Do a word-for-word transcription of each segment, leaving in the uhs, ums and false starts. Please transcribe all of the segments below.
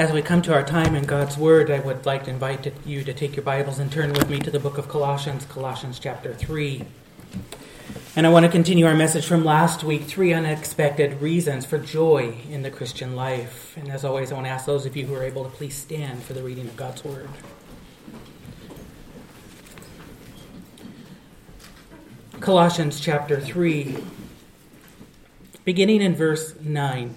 As we come to our time in God's Word, I would like to invite you to take your Bibles and turn with me to the book of Colossians, Colossians chapter three. And I want to continue our message from last week, Three Unexpected Reasons for Joy in the Christian Life. And as always, I want to ask those of you who are able to please stand for the reading of God's Word. Colossians chapter three, beginning in verse nine.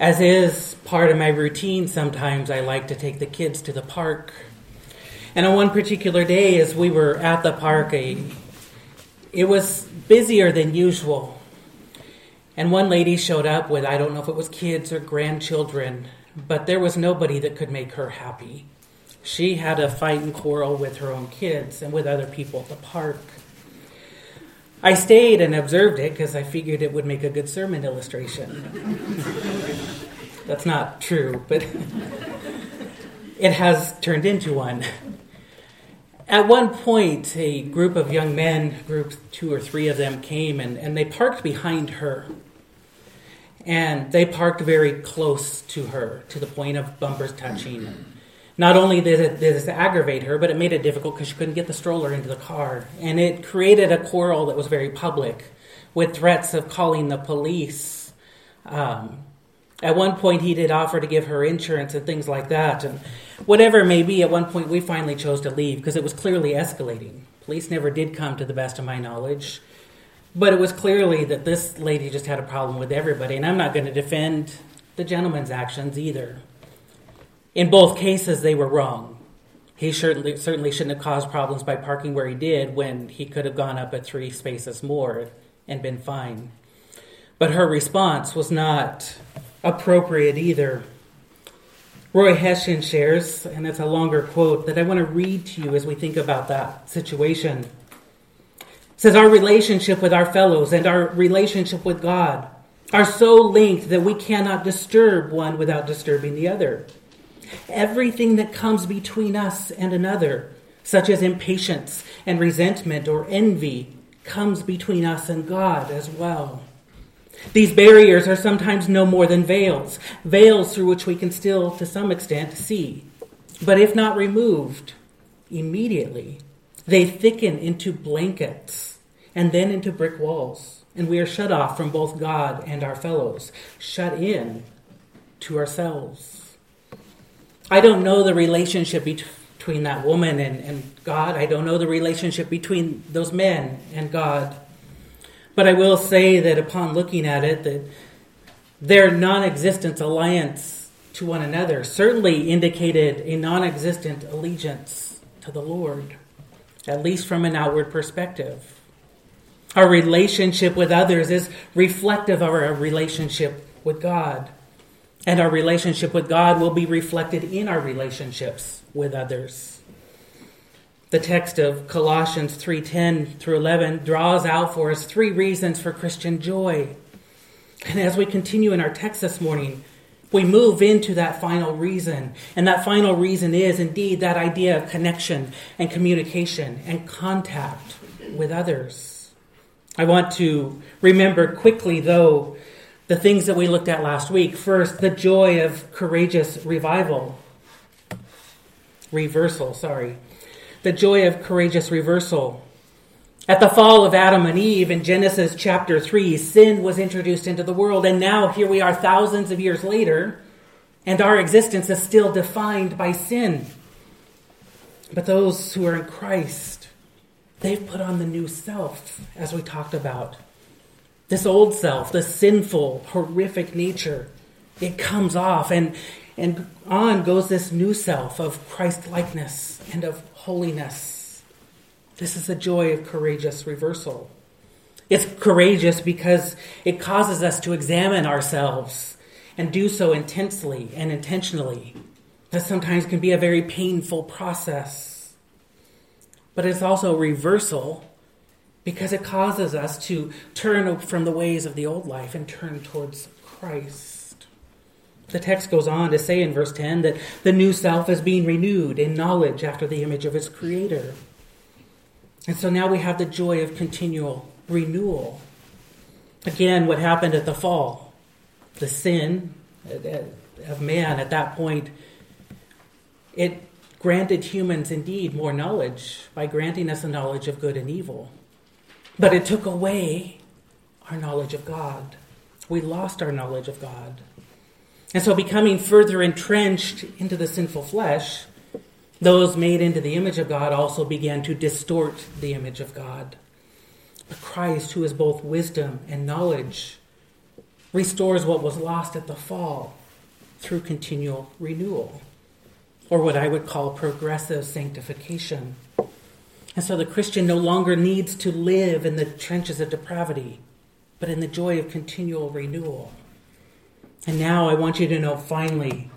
As is part of my routine, sometimes I like to take the kids to the park. And on one particular day, as we were at the park, it was busier than usual. And one lady showed up with, I don't know if it was kids or grandchildren, but there was nobody that could make her happy. She had a fight and quarrel with her own kids and with other people at the park. I stayed and observed it because I figured it would make a good sermon illustration. That's not true, but it has turned into one. At one point, a group of young men, group two or three of them, came and, and they parked behind her. And they parked very close to her, to the point of bumpers touching. Not only did, it, did this aggravate her, but it made it difficult because she couldn't get the stroller into the car. And it created a quarrel that was very public, with threats of calling the police. Um, at one point, he did offer to give her insurance and things like that. And whatever it may be, at one point, we finally chose to leave because it was clearly escalating. Police never did come, to the best of my knowledge. But it was clearly that this lady just had a problem with everybody. And I'm not going to defend the gentleman's actions either. In both cases, they were wrong. He certainly, certainly shouldn't have caused problems by parking where he did when he could have gone up at three spaces more and been fine. But her response was not appropriate either. Roy Hessian shares, and it's a longer quote that I want to read to you as we think about that situation. It says, our relationship with our fellows and our relationship with God are so linked that we cannot disturb one without disturbing the other. Everything that comes between us and another, such as impatience and resentment or envy, comes between us and God as well. These barriers are sometimes no more than veils, veils through which we can still, to some extent, see. But if not removed immediately, they thicken into blankets and then into brick walls, and we are shut off from both God and our fellows, shut in to ourselves. I don't know the relationship between that woman and, and God. I don't know the relationship between those men and God. But I will say that upon looking at it, that their non-existent alliance to one another certainly indicated a non-existent allegiance to the Lord, at least from an outward perspective. Our relationship with others is reflective of our relationship with God. And our relationship with God will be reflected in our relationships with others. The text of Colossians three ten through eleven draws out for us three reasons for Christian joy. And as we continue in our text this morning, we move into that final reason. And that final reason is indeed that idea of connection and communication and contact with others. I want to remember quickly, though, the things that we looked at last week. First, the joy of courageous revival. Reversal, sorry. The joy of courageous reversal. At the fall of Adam and Eve in Genesis chapter three, sin was introduced into the world. And now here we are thousands of years later, and our existence is still defined by sin. But those who are in Christ, they've put on the new self, as we talked about. This old self, this sinful, horrific nature, it comes off, and, and on goes this new self of Christ-likeness and of holiness. This is the joy of courageous reversal. It's courageous because it causes us to examine ourselves and do so intensely and intentionally that sometimes can be a very painful process. But it's also reversal because it causes us to turn from the ways of the old life and turn towards Christ. The text goes on to say in verse ten that the new self is being renewed in knowledge after the image of its creator. And so now we have the joy of continual renewal. Again, what happened at the fall, the sin of man at that point, it granted humans indeed more knowledge by granting us a knowledge of good and evil. But it took away our knowledge of God. We lost our knowledge of God. And so becoming further entrenched into the sinful flesh, those made into the image of God also began to distort the image of God. But Christ, who is both wisdom and knowledge, restores what was lost at the fall through continual renewal, or what I would call progressive sanctification. And so the Christian no longer needs to live in the trenches of depravity, but in the joy of continual renewal. And now I want you to know, finally,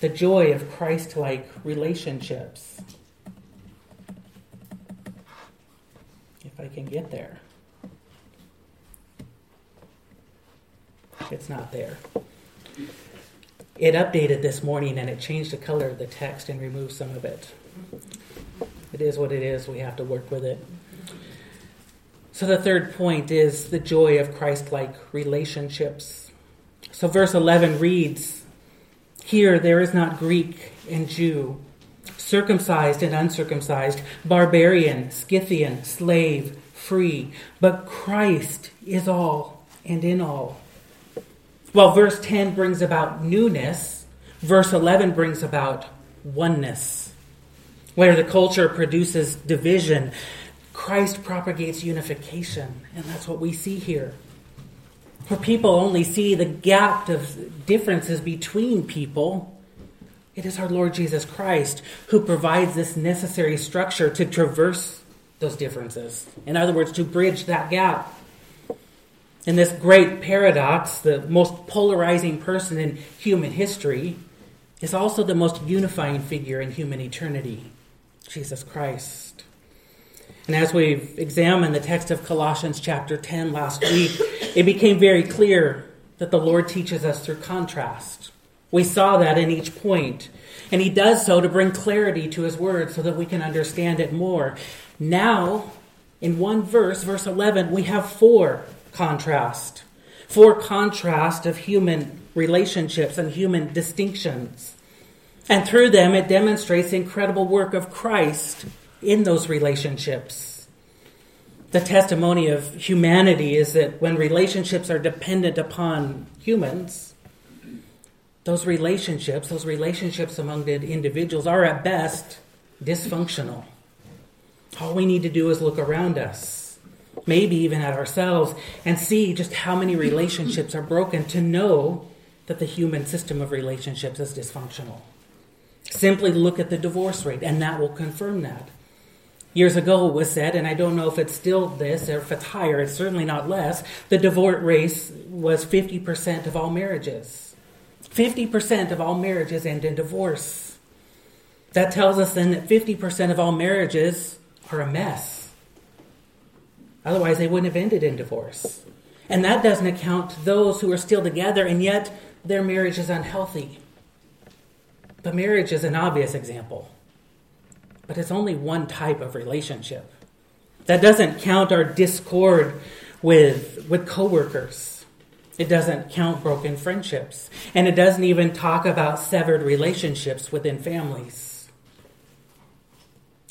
the joy of Christ-like relationships. If I can get there. It's not there. It updated this morning and it changed the color of the text and removed some of it. It is what it is. We have to work with it. So the third point is the joy of Christ-like relationships. So verse eleven reads, "Here there is not Greek and Jew, circumcised and uncircumcised, barbarian, Scythian, slave, free, but Christ is all and in all." While verse ten brings about newness, verse eleven brings about oneness. Where the culture produces division, Christ propagates unification, and that's what we see here. Where people only see the gap of differences between people, it is our Lord Jesus Christ who provides this necessary structure to traverse those differences. In other words, to bridge that gap. In this great paradox, the most polarizing person in human history is also the most unifying figure in human eternity, Jesus Christ. And as we've examined the text of Colossians chapter ten last week, it became very clear that the Lord teaches us through contrast. We saw that in each point. And he does so to bring clarity to his word so that we can understand it more. Now, in one verse, verse eleven, we have four contrasts. Four contrasts of human relationships and human distinctions. And through them, it demonstrates the incredible work of Christ in those relationships. The testimony of humanity is that when relationships are dependent upon humans, those relationships, those relationships among the individuals are at best dysfunctional. All we need to do is look around us, maybe even at ourselves, and see just how many relationships are broken to know that the human system of relationships is dysfunctional. Simply look at the divorce rate, and that will confirm that. Years ago it was said, and I don't know if it's still this or if it's higher, it's certainly not less, the divorce rate was fifty percent of all marriages. fifty percent of all marriages end in divorce. That tells us then that fifty percent of all marriages are a mess. Otherwise they wouldn't have ended in divorce. And that doesn't account those who are still together, and yet their marriage is unhealthy. But marriage is an obvious example. But it's only one type of relationship. That doesn't count our discord with, with coworkers. It doesn't count broken friendships. And it doesn't even talk about severed relationships within families.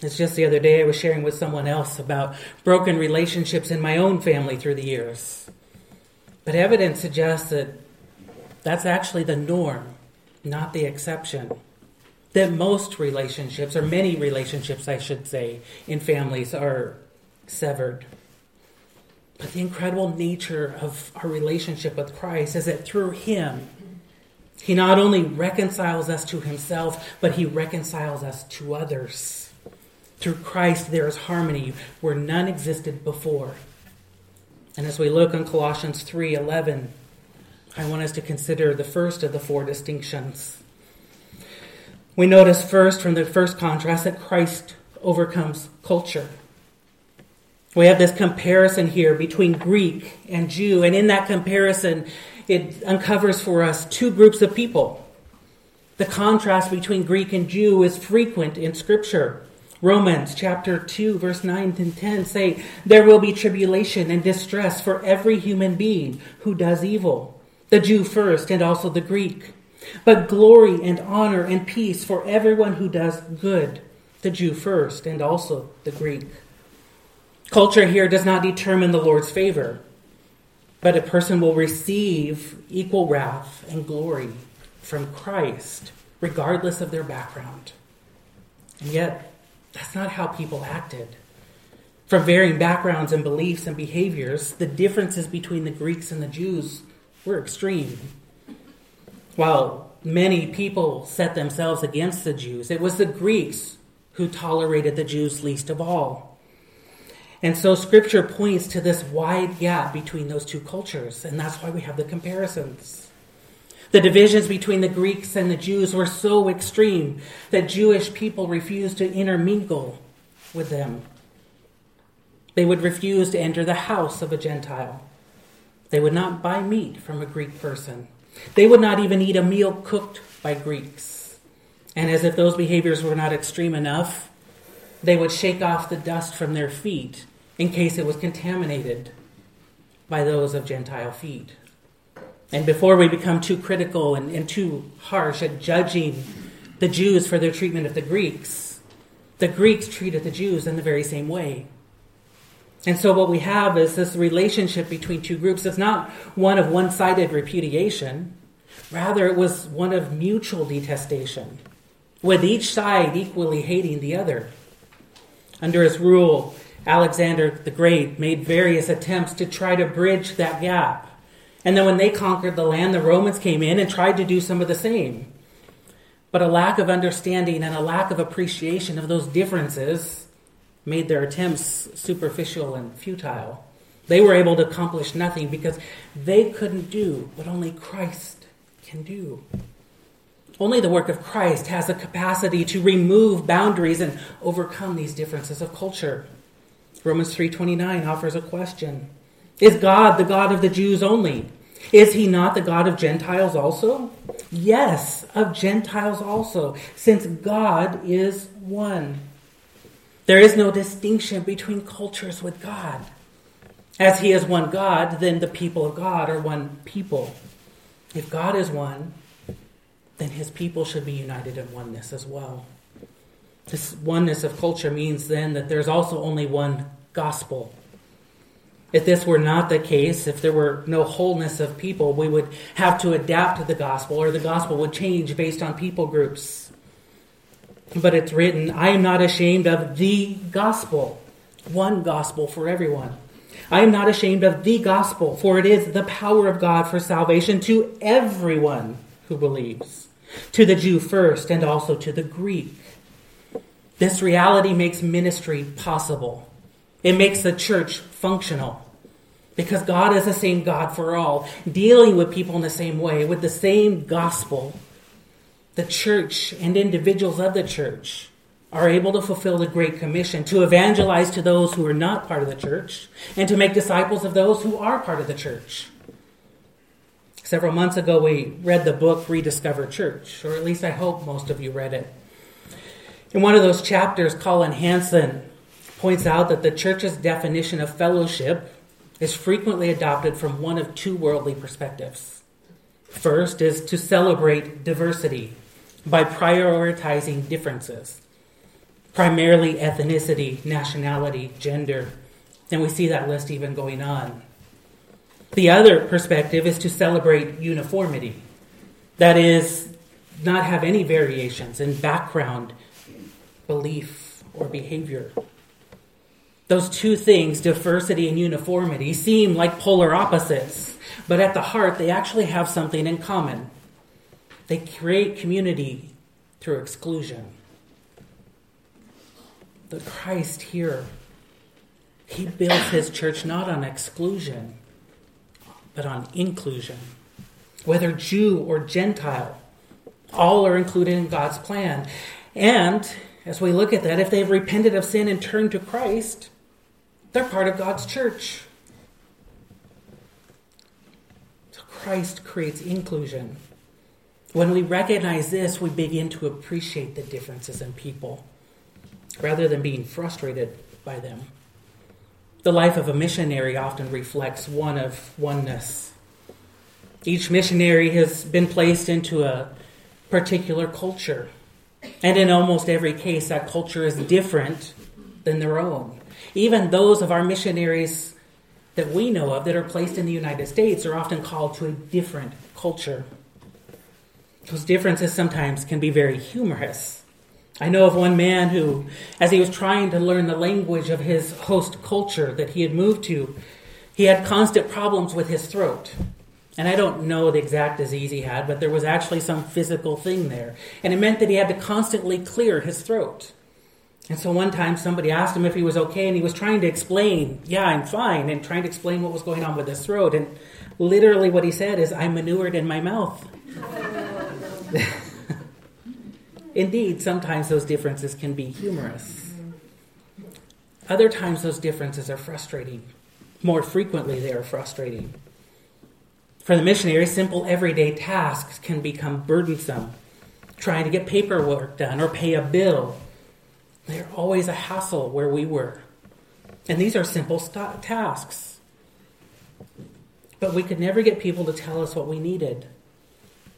It's just the other day I was sharing with someone else about broken relationships in my own family through the years. But evidence suggests that that's actually the norm, not the exception. That most relationships, or many relationships, I should say, in families are severed. But the incredible nature of our relationship with Christ is that through him, he not only reconciles us to himself, but he reconciles us to others. Through Christ, there is harmony where none existed before. And as we look on Colossians three eleven, I want us to consider the first of the four distinctions. We notice first from the first contrast that Christ overcomes culture. We have this comparison here between Greek and Jew, and in that comparison, it uncovers for us two groups of people. The contrast between Greek and Jew is frequent in Scripture. Romans chapter two, verse nine and ten say, "There will be tribulation and distress for every human being who does evil, the Jew first and also the Greek. But glory and honor and peace for everyone who does good, the Jew first and also the Greek." Culture here does not determine the Lord's favor, but a person will receive equal wrath and glory from Christ, regardless of their background. And yet, that's not how people acted. From varying backgrounds and beliefs and behaviors, the differences between the Greeks and the Jews were extreme. While many people set themselves against the Jews, it was the Greeks who tolerated the Jews least of all. And so Scripture points to this wide gap between those two cultures, and that's why we have the comparisons. The divisions between the Greeks and the Jews were so extreme that Jewish people refused to intermingle with them. They would refuse to enter the house of a Gentile. They would not buy meat from a Greek person. They would not even eat a meal cooked by Greeks. And as if those behaviors were not extreme enough, they would shake off the dust from their feet in case it was contaminated by those of Gentile feet. And before we become too critical and, and too harsh at judging the Jews for their treatment of the Greeks, the Greeks treated the Jews in the very same way. And so what we have is this relationship between two groups. It's not one of one-sided repudiation. Rather, it was one of mutual detestation, with each side equally hating the other. Under his rule, Alexander the Great made various attempts to try to bridge that gap. And then when they conquered the land, the Romans came in and tried to do some of the same. But a lack of understanding and a lack of appreciation of those differences made their attempts superficial and futile. They were able to accomplish nothing because they couldn't do what only Christ can do. Only the work of Christ has the capacity to remove boundaries and overcome these differences of culture. Romans three twenty-nine offers a question. Is God the God of the Jews only? Is he not the God of Gentiles also? Yes, of Gentiles also, since God is one. There is no distinction between cultures with God. As he is one God, then the people of God are one people. If God is one, then his people should be united in oneness as well. This oneness of culture means then that there's also only one gospel. If this were not the case, if there were no wholeness of people, we would have to adapt to the gospel, or the gospel would change based on people groups. But it's written, "I am not ashamed of the gospel," one gospel for everyone. "I am not ashamed of the gospel, for it is the power of God for salvation to everyone who believes, to the Jew first and also to the Greek." This reality makes ministry possible. It makes the church functional, because God is the same God for all, dealing with people in the same way, with the same gospel. The church and individuals of the church are able to fulfill the Great Commission to evangelize to those who are not part of the church and to make disciples of those who are part of the church. Several months ago, we read the book Rediscover Church, or at least I hope most of you read it. In one of those chapters, Colin Hansen points out that the church's definition of fellowship is frequently adopted from one of two worldly perspectives. First is to celebrate diversity by prioritizing differences, primarily ethnicity, nationality, gender, and we see that list even going on. The other perspective is to celebrate uniformity. That is, not have any variations in background, belief, or behavior. Those two things, diversity and uniformity, seem like polar opposites, but at the heart, they actually have something in common. They create community through exclusion. The Christ here, he builds his church not on exclusion, but on inclusion. Whether Jew or Gentile, All are included in God's plan. And as we look at that, if they've repented of sin and turned to Christ, they're part of God's church. So Christ creates inclusion. When we recognize this, we begin to appreciate the differences in people rather than being frustrated by them. The life of a missionary often reflects one of oneness. Each missionary has been placed into a particular culture. And in almost every case, that culture is different than their own. Even those of our missionaries that we know of that are placed in the United States are often called to a different culture. Those differences sometimes can be very humorous. I know of one man who, as he was trying to learn the language of his host culture that he had moved to, he had constant problems with his throat. And I don't know the exact disease he had, but there was actually some physical thing there. And it meant that he had to constantly clear his throat. And so one time somebody asked him if he was okay, and he was trying to explain, yeah, I'm fine, and trying to explain what was going on with his throat. And literally what he said is, I manured in my mouth. Indeed, sometimes those differences can be humorous. Other times those differences are frustrating. More frequently they are frustrating. For the missionary, simple everyday tasks can become burdensome. Trying to get paperwork done or pay a bill. They're always a hassle where we were. And these are simple st- tasks. But we could never get people to tell us what we needed.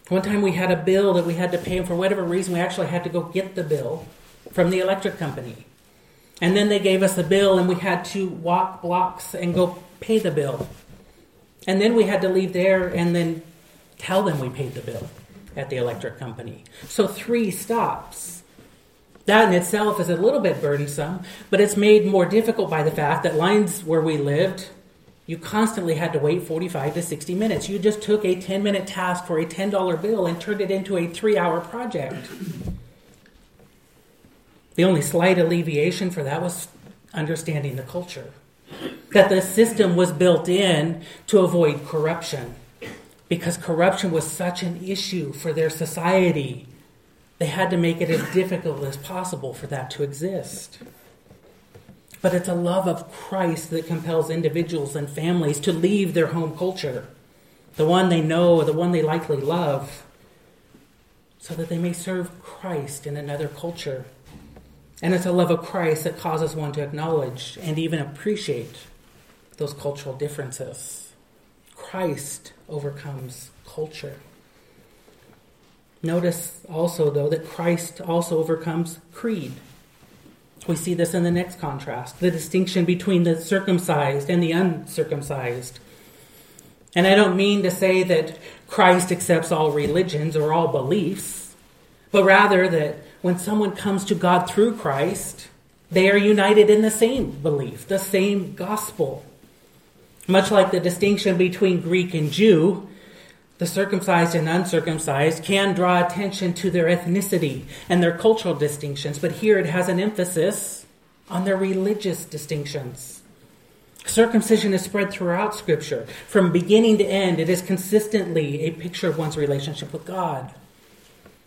One time we had a bill that we had to pay, and for whatever reason we actually had to go get the bill from the electric company. And then they gave us the bill and we had to walk blocks and go pay the bill. And then we had to leave there and then tell them we paid the bill at the electric company. So three stops. That in itself is a little bit burdensome, but it's made more difficult by the fact that lines where we lived, you constantly had to wait forty-five to sixty minutes. You just took a ten-minute task for a ten dollar bill and turned it into a three-hour project. The only slight alleviation for that was understanding the culture. That the system was built in to avoid corruption, because corruption was such an issue for their society. They had to make it as difficult as possible for that to exist. But it's a love of Christ that compels individuals and families to leave their home culture, the one they know, the one they likely love, so that they may serve Christ in another culture. And it's a love of Christ that causes one to acknowledge and even appreciate those cultural differences. Christ overcomes culture. Notice also, though, that Christ also overcomes creed. We see this in the next contrast, the distinction between the circumcised and the uncircumcised. And I don't mean to say that Christ accepts all religions or all beliefs, but rather that when someone comes to God through Christ, they are united in the same belief, the same gospel. Much like the distinction between Greek and Jew, the circumcised and uncircumcised can draw attention to their ethnicity and their cultural distinctions, but here it has an emphasis on their religious distinctions. Circumcision is spread throughout Scripture. From beginning to end, it is consistently a picture of one's relationship with God.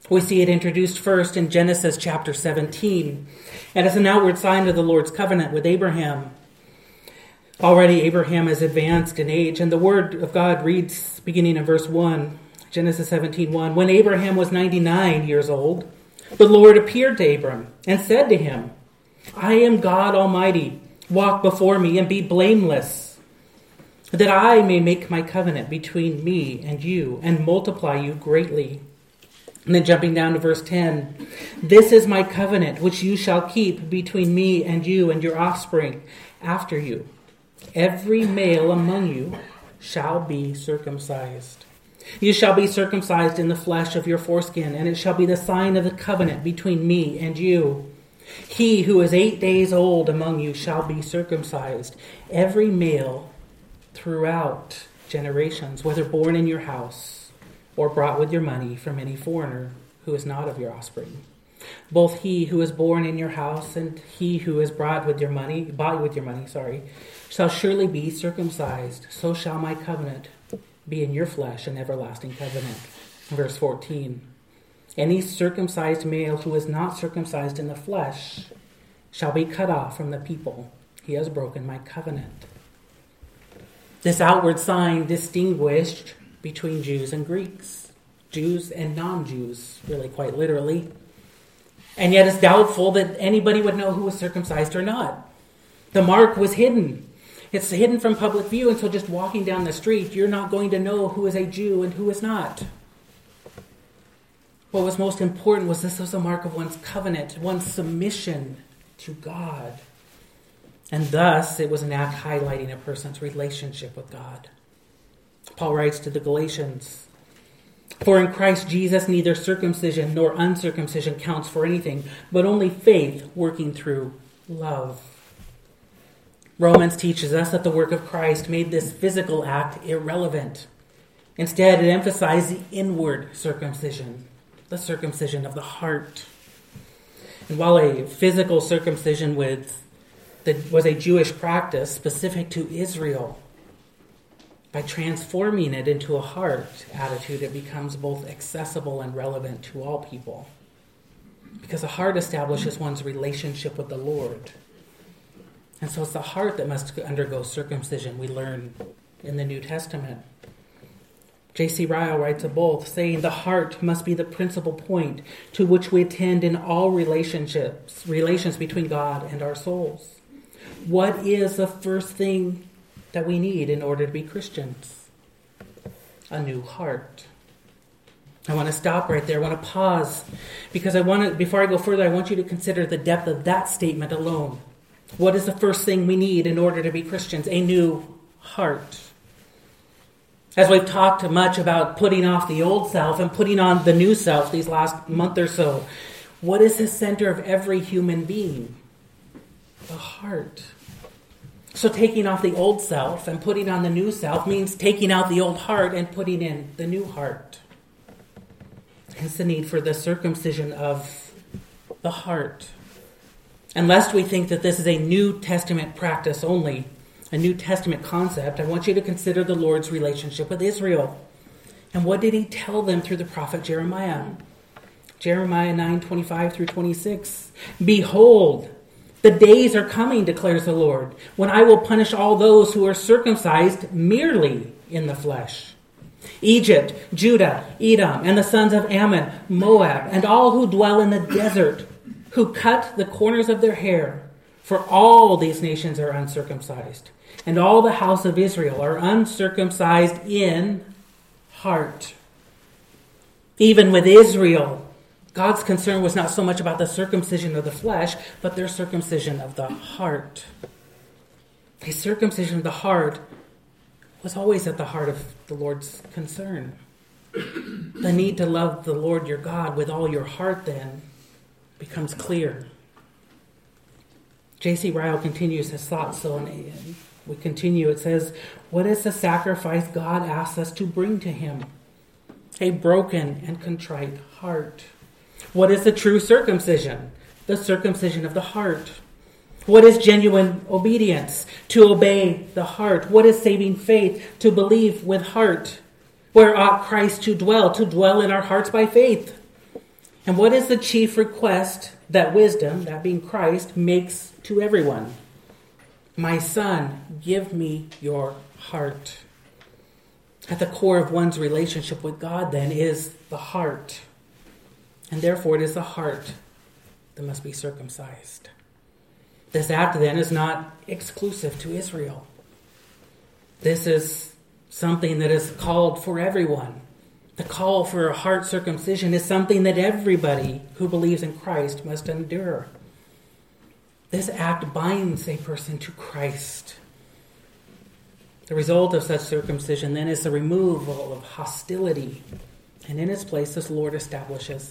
We see it introduced first in Genesis chapter seventeen, and it's an outward sign of the Lord's covenant with Abraham. Already Abraham is advanced in age, and the word of God reads, beginning in verse one, Genesis seventeen one, when Abraham was ninety-nine years old, the Lord appeared to Abram and said to him, I am God Almighty, walk before me and be blameless, that I may make my covenant between me and you and multiply you greatly. And then jumping down to verse ten, this is my covenant which you shall keep between me and you and your offspring after you. Every male among you shall be circumcised. You shall be circumcised in the flesh of your foreskin, and it shall be the sign of the covenant between me and you. He who is eight days old among you shall be circumcised. Every male throughout generations, whether born in your house, or brought with your money from any foreigner who is not of your offspring. Both he who is born in your house and he who is brought with your money, bought with your money, sorry, shall surely be circumcised. So shall my covenant be in your flesh, an everlasting covenant. Verse fourteen. Any circumcised male who is not circumcised in the flesh shall be cut off from the people. He has broken my covenant. This outward sign distinguished between Jews and Greeks, Jews and non-Jews, really quite literally. And yet it's doubtful that anybody would know who was circumcised or not. The mark was hidden. It's hidden from public view, and so just walking down the street, you're not going to know who is a Jew and who is not. What was most important was this was a mark of one's covenant, one's submission to God. And thus, it was an act highlighting a person's relationship with God. Paul writes to the Galatians, "For in Christ Jesus neither circumcision nor uncircumcision counts for anything, but only faith working through love." Romans teaches us that the work of Christ made this physical act irrelevant. Instead, it emphasized the inward circumcision, the circumcision of the heart. And while a physical circumcision with, that was a Jewish practice specific to Israel, by transforming it into a heart attitude, it becomes both accessible and relevant to all people. Because the heart establishes one's relationship with the Lord. And so it's the heart that must undergo circumcision, we learn in the New Testament. J C Ryle writes of both, saying, "The heart must be the principal point to which we attend in all relationships, relations between God and our souls." What is the first thing that we need in order to be Christians? A new heart. I want to stop right there. I want to pause because I want to, before I go further, I want you to consider the depth of that statement alone. What is the first thing we need in order to be Christians? A new heart. As we've talked much about putting off the old self and putting on the new self these last month or so, what is the center of every human being? The heart. So taking off the old self and putting on the new self means taking out the old heart and putting in the new heart. Hence the need for the circumcision of the heart. And lest we think that this is a New Testament practice only, a New Testament concept, I want you to consider the Lord's relationship with Israel. And what did he tell them through the prophet Jeremiah? Jeremiah nine twenty-five through twenty-six. "Behold, the days are coming, declares the Lord, when I will punish all those who are circumcised merely in the flesh. Egypt, Judah, Edom, and the sons of Ammon, Moab, and all who dwell in the desert, who cut the corners of their hair, for all these nations are uncircumcised, and all the house of Israel are uncircumcised in heart." Even with Israel, God's concern was not so much about the circumcision of the flesh, but their circumcision of the heart. The circumcision of the heart was always at the heart of the Lord's concern. The need to love the Lord your God with all your heart then becomes clear. J C Ryle continues his thoughts, so and we continue. It says, "What is the sacrifice God asks us to bring to him? A broken and contrite heart." What is the true circumcision? The circumcision of the heart. What is genuine obedience? To obey the heart. What is saving faith? To believe with heart. Where ought Christ to dwell? To dwell in our hearts by faith. And what is the chief request that wisdom, that being Christ, makes to everyone? "My son, give me your heart." At the core of one's relationship with God, then, is the heart. And therefore, it is the heart that must be circumcised. This act, then, is not exclusive to Israel. This is something that is called for everyone. The call for a heart circumcision is something that everybody who believes in Christ must endure. This act binds a person to Christ. The result of such circumcision, then, is the removal of hostility. And in its place, this Lord establishes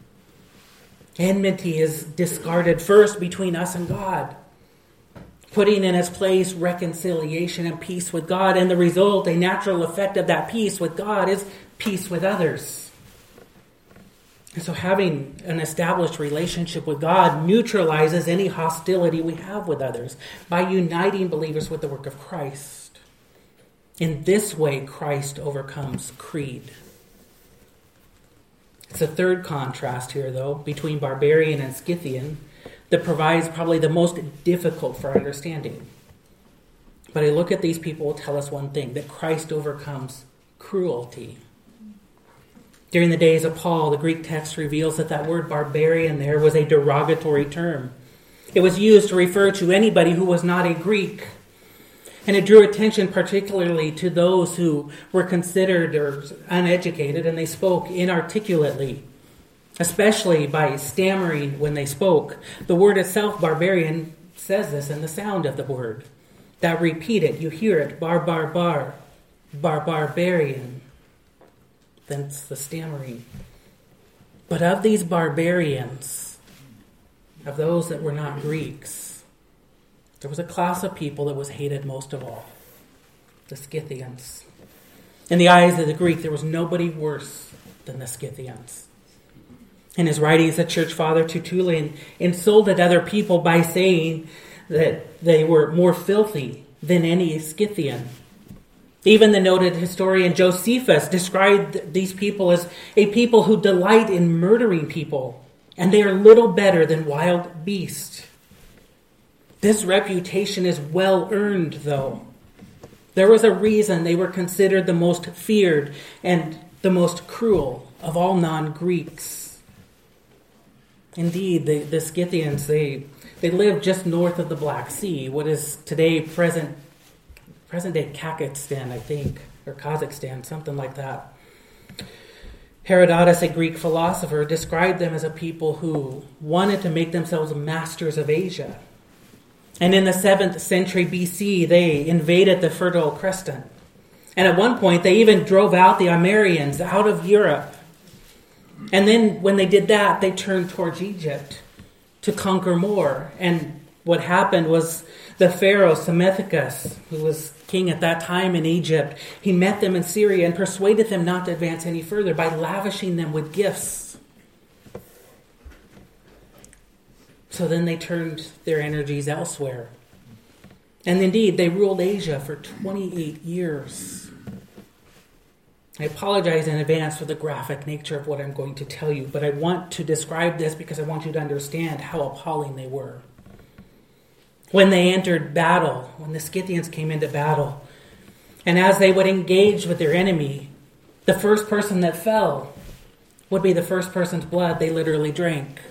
Enmity is discarded first between us and God, putting in its place reconciliation and peace with God, and the result, a natural effect of that peace with God, is peace with others. And so having an established relationship with God neutralizes any hostility we have with others by uniting believers with the work of Christ. In this way, Christ overcomes creed. It's a third contrast here, though, between barbarian and Scythian that provides probably the most difficult for understanding. But a look at these people will tell us one thing, that Christ overcomes cruelty. During the days of Paul, the Greek text reveals that that word barbarian there was a derogatory term. It was used to refer to anybody who was not a Greek. And it drew attention particularly to those who were considered or uneducated, and they spoke inarticulately, especially by stammering when they spoke. The word itself, barbarian, says this in the sound of the word. That repeat it, you hear it, bar, bar, bar, bar, barbarian. That's the stammering. But of these barbarians, of those that were not Greeks, there was a class of people that was hated most of all, the Scythians. In the eyes of the Greek, there was nobody worse than the Scythians. In his writings, the church father Tertullian insulted other people by saying that they were more filthy than any Scythian. Even the noted historian Josephus described these people as a people who delight in murdering people, and they are little better than wild beasts. This reputation is well earned, though. There was a reason they were considered the most feared and the most cruel of all non-Greeks. Indeed, the, the Scythians, they, they lived just north of the Black Sea, what is today present, present-day Kazakhstan, I think, or Kazakhstan, something like that. Herodotus, a Greek philosopher, described them as a people who wanted to make themselves masters of Asia. And in the seventh century B C, they invaded the Fertile Crescent. And at one point, they even drove out the Armenians out of Europe. And then when they did that, they turned towards Egypt to conquer more. And what happened was the pharaoh, Psammetichus, who was king at that time in Egypt, he met them in Syria and persuaded them not to advance any further by lavishing them with gifts. So then they turned their energies elsewhere. And indeed, they ruled Asia for twenty-eight years. I apologize in advance for the graphic nature of what I'm going to tell you, but I want to describe this because I want you to understand how appalling they were. When they entered battle, when the Scythians came into battle, and as they would engage with their enemy, the first person that fell would be the first person's blood they literally drank.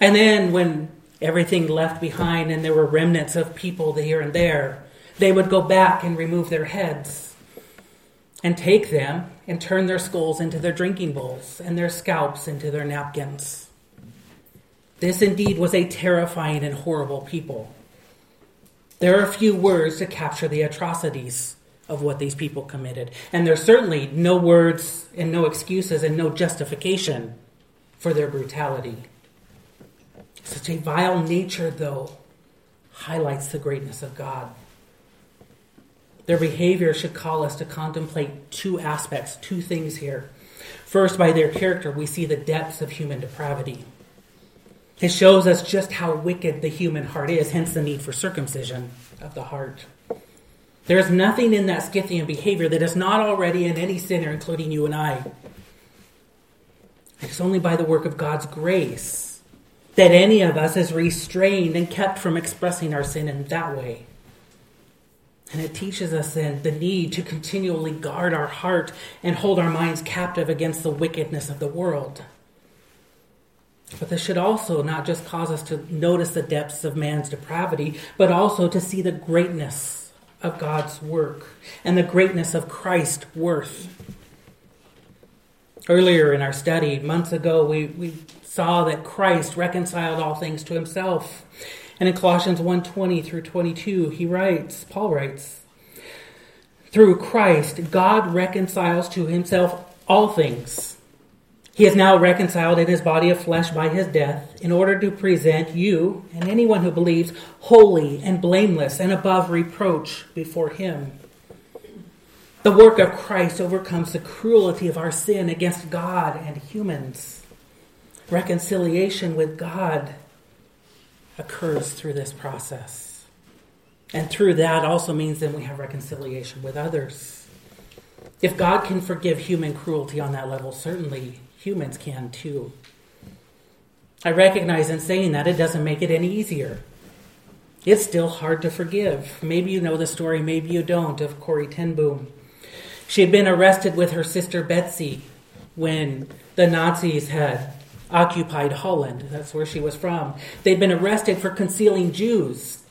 And then when everything left behind and there were remnants of people here and there, they would go back and remove their heads and take them and turn their skulls into their drinking bowls and their scalps into their napkins. This indeed was a terrifying and horrible people. There are few words to capture the atrocities of what these people committed. And there's certainly no words and no excuses and no justification for their brutality. Such a vile nature, though, highlights the greatness of God. Their behavior should call us to contemplate two aspects, two things here. First, by their character, we see the depths of human depravity. It shows us just how wicked the human heart is, hence the need for circumcision of the heart. There is nothing in that Scythian behavior that is not already in any sinner, including you and I. It's only by the work of God's grace that any of us is restrained and kept from expressing our sin in that way. And it teaches us then the need to continually guard our heart and hold our minds captive against the wickedness of the world. But this should also not just cause us to notice the depths of man's depravity, but also to see the greatness of God's work and the greatness of Christ's worth. Earlier in our study, months ago, we... we saw that Christ reconciled all things to himself. And in Colossians one twenty through twenty-two, he writes, Paul writes, "Through Christ, God reconciles to himself all things. He is now reconciled in his body of flesh by his death, in order to present you and anyone who believes holy and blameless and above reproach before him. The work of Christ overcomes the cruelty of our sin against God and humans. Reconciliation with God occurs through this process. And through that also means then we have reconciliation with others. If God can forgive human cruelty on that level, certainly humans can too. I recognize in saying that it doesn't make it any easier. It's still hard to forgive. Maybe you know the story, maybe you don't, of Corrie Ten Boom. She had been arrested with her sister Betsy when the Nazis had occupied Holland. That's where she was from. They'd been arrested for concealing Jews.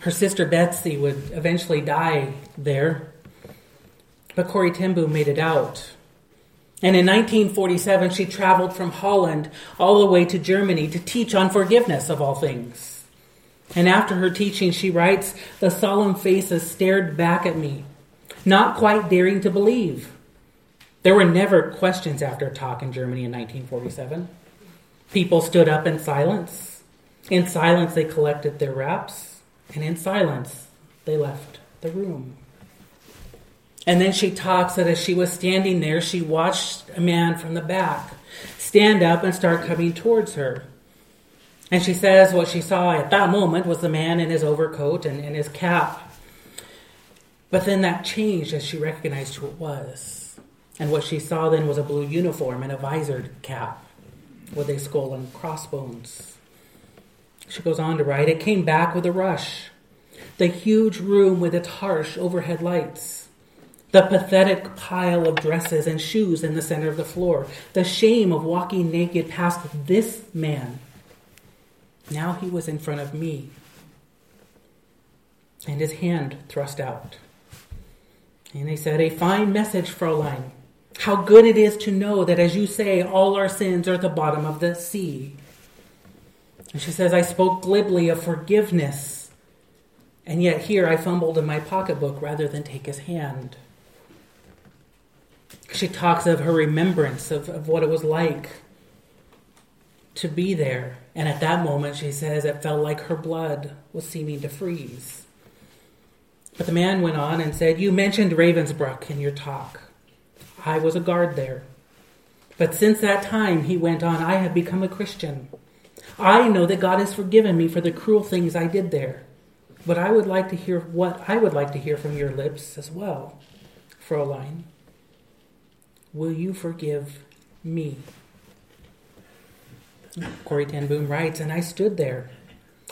Her sister Betsy would eventually die there. But Corrie Ten Boom made it out. And in nineteen forty-seven, she traveled from Holland all the way to Germany to teach on forgiveness of all things. And after her teaching, she writes, "The solemn faces stared back at me, not quite daring to believe." There were never questions after a talk in Germany in nineteen forty-seven. People stood up in silence. In silence, they collected their wraps. And in silence, they left the room. And then she talks that as she was standing there, she watched a man from the back stand up and start coming towards her. And she says what she saw at that moment was the man in his overcoat and in his cap. But then that changed as she recognized who it was. And what she saw then was a blue uniform and a visored cap with a skull and crossbones. She goes on to write, "It came back with a rush. The huge room with its harsh overhead lights. The pathetic pile of dresses and shoes in the center of the floor. The shame of walking naked past this man. Now he was in front of me. And his hand thrust out. And he said, 'A fine message, Fräulein. How good it is to know that, as you say, all our sins are at the bottom of the sea.'" And she says, "I spoke glibly of forgiveness. And yet here I fumbled in my pocketbook rather than take his hand." She talks of her remembrance of, of what it was like to be there. And at that moment, she says, it felt like her blood was seeming to freeze. But the man went on and said, "You mentioned Ravensbrück in your talk. I was a guard there. But since that time," he went on, "I have become a Christian. I know that God has forgiven me for the cruel things I did there. But I would like to hear what I would like to hear from your lips as well, Fräulein. Will you forgive me?" Corrie Ten Boom writes, "And I stood there,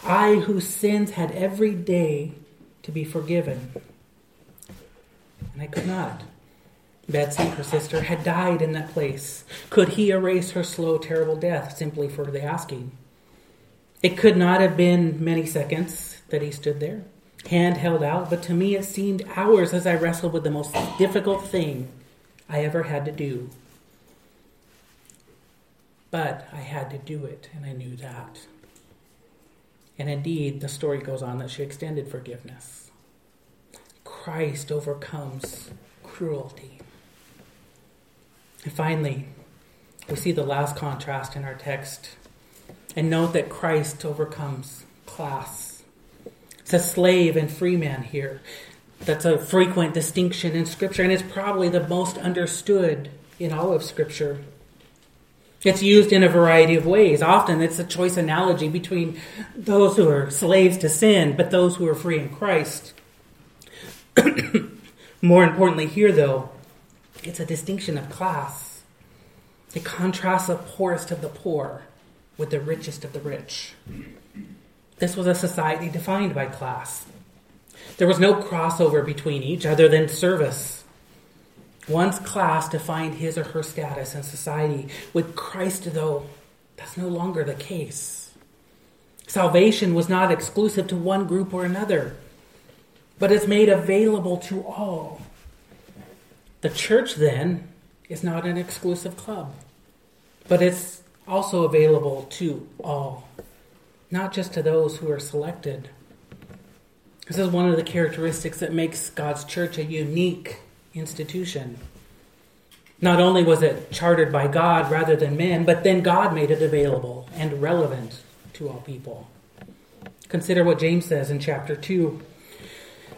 I whose sins had every day to be forgiven. And I could not. Betsy, her sister, had died in that place. Could he erase her slow, terrible death simply for the asking? It could not have been many seconds that he stood there, hand held out, but to me it seemed hours as I wrestled with the most difficult thing I ever had to do. But I had to do it, and I knew that." And indeed, the story goes on that she extended forgiveness. Christ overcomes cruelty. And finally, we see the last contrast in our text. And note that Christ overcomes class. It's a slave and free man here. That's a frequent distinction in Scripture, and it's probably the most understood in all of Scripture. It's used in a variety of ways. Often it's a choice analogy between those who are slaves to sin, but those who are free in Christ. More importantly here, though, it's a distinction of class. It contrasts the poorest of the poor with the richest of the rich. This was a society defined by class. There was no crossover between each other than service. One's class defined his or her status in society. With Christ, though, that's no longer the case. Salvation was not exclusive to one group or another, but is made available to all. The church, then, is not an exclusive club, but it's also available to all, not just to those who are selected. This is one of the characteristics that makes God's church a unique institution. Not only was it chartered by God rather than men, but then God made it available and relevant to all people. Consider what James says in chapter two.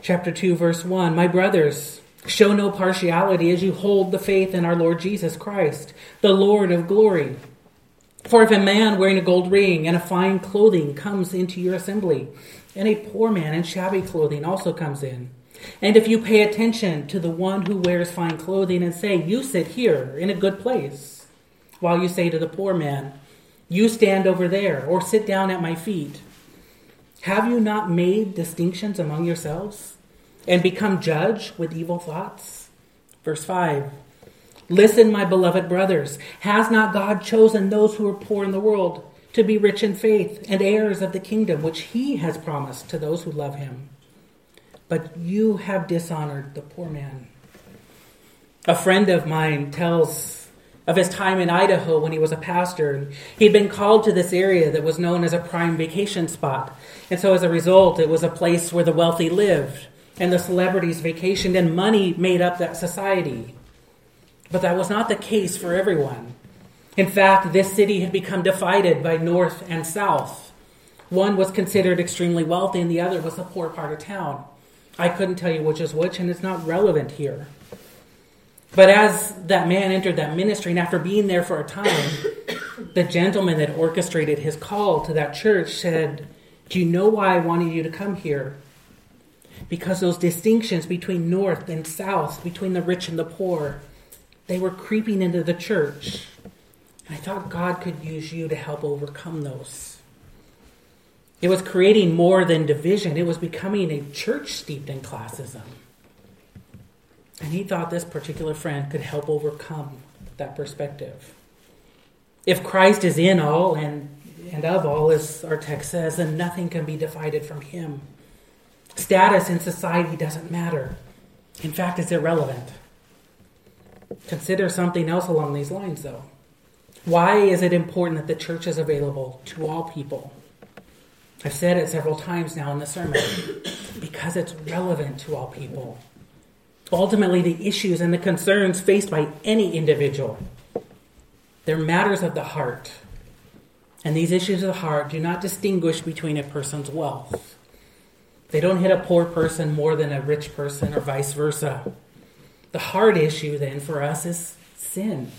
Chapter two, verse one, "My brothers, show no partiality as you hold the faith in our Lord Jesus Christ, the Lord of glory. For if a man wearing a gold ring and a fine clothing comes into your assembly, and a poor man in shabby clothing also comes in, and if you pay attention to the one who wears fine clothing and say, 'You sit here in a good place,' while you say to the poor man, 'You stand over there,' or 'Sit down at my feet,' have you not made distinctions among yourselves and become judge with evil thoughts?" Verse five, "Listen, my beloved brothers, has not God chosen those who are poor in the world to be rich in faith and heirs of the kingdom which he has promised to those who love him? But you have dishonored the poor man." A friend of mine tells of his time in Idaho when he was a pastor. He'd been called to this area that was known as a prime vacation spot. And so as a result, it was a place where the wealthy lived and the celebrities vacationed, and money made up that society. But that was not the case for everyone. In fact, this city had become divided by north and south. One was considered extremely wealthy and the other was the poor part of town. I couldn't tell you which is which, and it's not relevant here. But as that man entered that ministry, and after being there for a time, the gentleman that orchestrated his call to that church said, "Do you know why I wanted you to come here? Because those distinctions between north and south, between the rich and the poor, they were creeping into the church. And I thought God could use you to help overcome those." It was creating more than division. It was becoming a church steeped in classism. And he thought this particular friend could help overcome that perspective. If Christ is in all and, and of all, as our text says, then nothing can be divided from him. Status in society doesn't matter. In fact, it's irrelevant. Consider something else along these lines, though. Why is it important that the church is available to all people? I've said it several times now in the sermon, because it's relevant to all people. Ultimately, the issues and the concerns faced by any individual, they're matters of the heart. And these issues of the heart do not distinguish between a person's wealth. They don't hit a poor person more than a rich person or vice versa. The hard issue then for us is sin.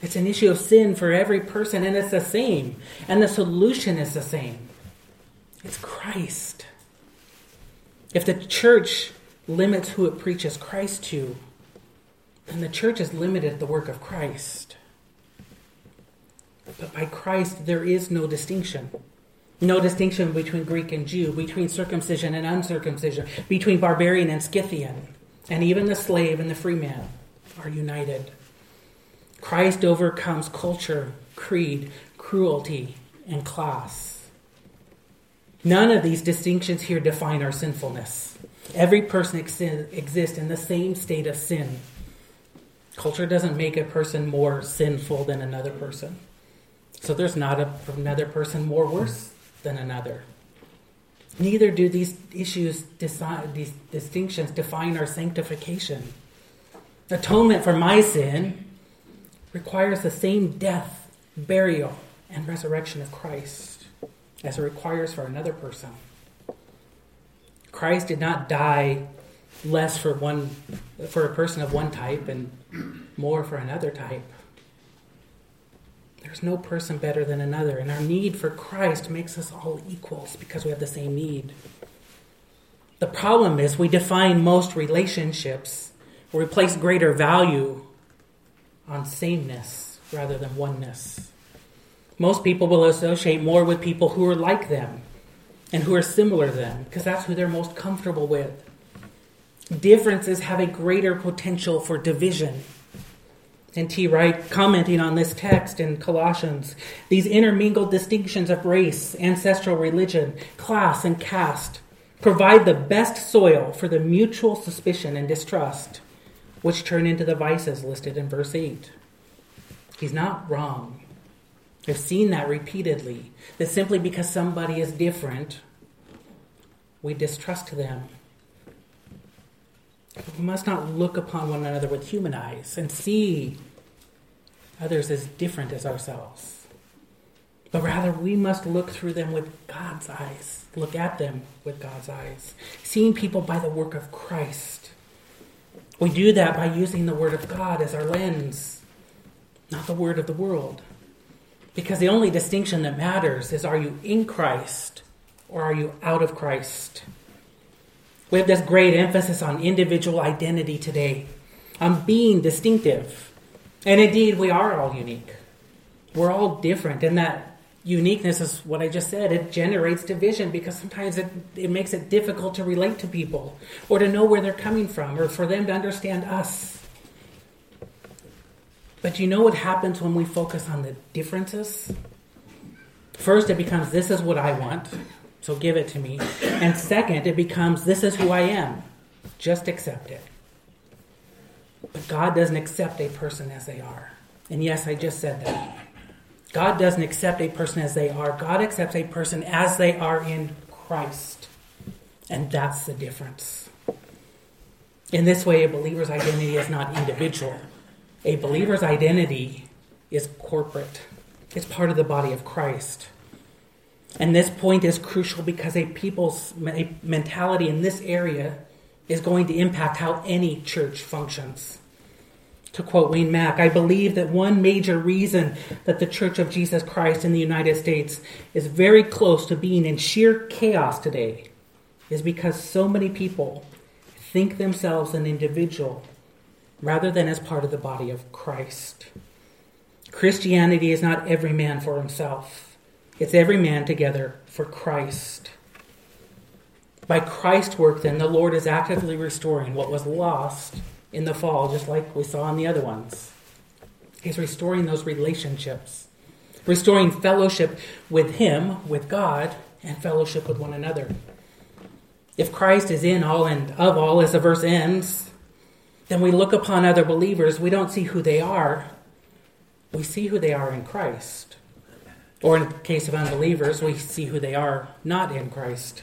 It's an issue of sin for every person, and it's the same. And the solution is the same. It's Christ. If the church limits who it preaches Christ to, then the church is limited to the work of Christ. But by Christ, there is no distinction. No distinction between Greek and Jew, between circumcision and uncircumcision, between barbarian and Scythian, and even the slave and the free man are united. Christ overcomes culture, creed, cruelty, and class. None of these distinctions here define our sinfulness. Every person ex- exists in the same state of sin. Culture doesn't make a person more sinful than another person. So there's not a, another person more worse than another. Neither do these issues, deci- these distinctions define our sanctification. Atonement for my sin requires the same death, burial, and resurrection of Christ as it requires for another person. Christ did not die less for one, for a person of one type and more for another type. There's no person better than another, and our need for Christ makes us all equals because we have the same need. The problem is we define most relationships, or we place greater value on sameness rather than oneness. Most people will associate more with people who are like them and who are similar to them because that's who they're most comfortable with. Differences have a greater potential for division. And T. Wright, commenting on this text in Colossians, "These intermingled distinctions of race, ancestral religion, class, and caste provide the best soil for the mutual suspicion and distrust, which turn into the vices listed in verse eight. He's not wrong. I've seen that repeatedly, that simply because somebody is different, we distrust them. But we must not look upon one another with human eyes and see others as different as ourselves. But rather, we must look through them with God's eyes. Look at them with God's eyes. Seeing people by the work of Christ. We do that by using the Word of God as our lens, not the word of the world. Because the only distinction that matters is, are you in Christ or are you out of Christ? We have this great emphasis on individual identity today, on being distinctive. And indeed, we are all unique. We're all different. And that uniqueness is what I just said. It generates division because sometimes it, it makes it difficult to relate to people or to know where they're coming from or for them to understand us. But you know what happens when we focus on the differences? First, it becomes, this is what I want, so give it to me. And second, it becomes, this is who I am. Just accept it. But God doesn't accept a person as they are. And yes, I just said that. God doesn't accept a person as they are. God accepts a person as they are in Christ. And that's the difference. In this way, a believer's identity is not individual. A believer's identity is corporate. It's part of the body of Christ. And this point is crucial because a people's mentality in this area is going to impact how any church functions. To quote Wayne Mack, I believe that one major reason that the Church of Jesus Christ in the United States is very close to being in sheer chaos today is because so many people think themselves an individual rather than as part of the body of Christ. Christianity is not every man for himself. It's every man together for Christ. By Christ's work, then, the Lord is actively restoring what was lost in the fall, just like we saw in the other ones. He's restoring those relationships, restoring fellowship with Him, with God, and fellowship with one another. If Christ is in all and of all, as the verse ends, then we look upon other believers, we don't see who they are. We see who they are in Christ. Or in the case of unbelievers, we see who they are not in Christ.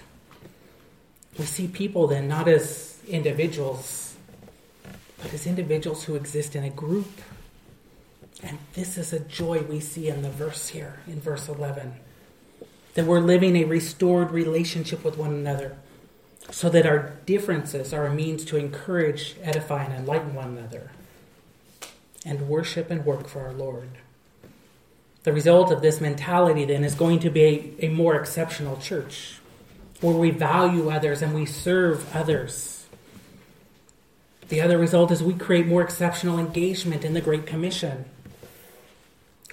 We see people then not as individuals, but as individuals who exist in a group. And this is a joy we see in the verse here, in verse eleven. That we're living a restored relationship with one another, so that our differences are a means to encourage, edify, and enlighten one another, and worship and work for our Lord. The result of this mentality, then, is going to be a, a more exceptional church, where we value others and we serve others. The other result is we create more exceptional engagement in the Great Commission,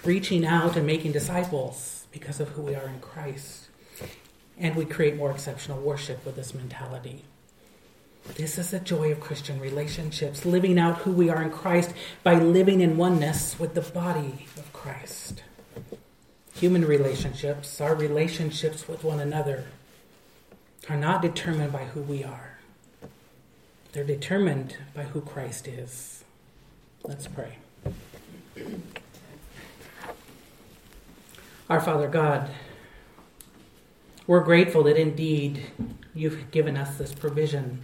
reaching out and making disciples because of who we are in Christ. And we create more exceptional worship with this mentality. This is the joy of Christian relationships, living out who we are in Christ by living in oneness with the body of Christ. Human relationships, our relationships with one another, are not determined by who we are. They're determined by who Christ is. Let's pray. Our Father God, we're grateful that indeed you've given us this provision.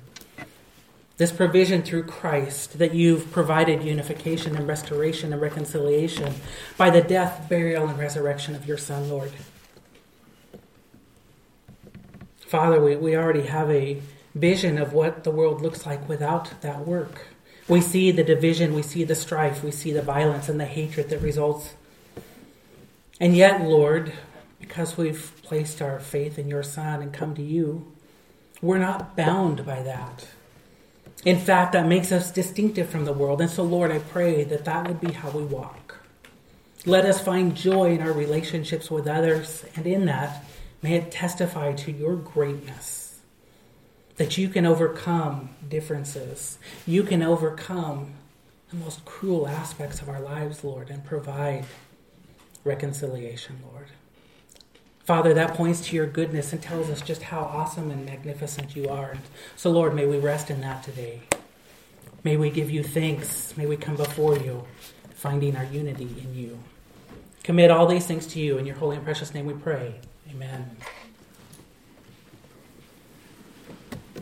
This provision through Christ, that you've provided unification and restoration and reconciliation by the death, burial, and resurrection of your Son, Lord. Father, we, we already have a vision of what the world looks like without that work. We see the division, we see the strife, we see the violence and the hatred that results. And yet, Lord, because we've placed our faith in your Son and come to you, we're not bound by that. In fact, that makes us distinctive from the world. And so, Lord, I pray that that would be how we walk. Let us find joy in our relationships with others, and in that, may it testify to your greatness, that you can overcome differences. You can overcome the most cruel aspects of our lives, Lord, and provide reconciliation, Lord. Father, that points to your goodness and tells us just how awesome and magnificent you are. So, Lord, may we rest in that today. May we give you thanks. May we come before you, finding our unity in you. Commit all these things to you. In your holy and precious name we pray. Amen.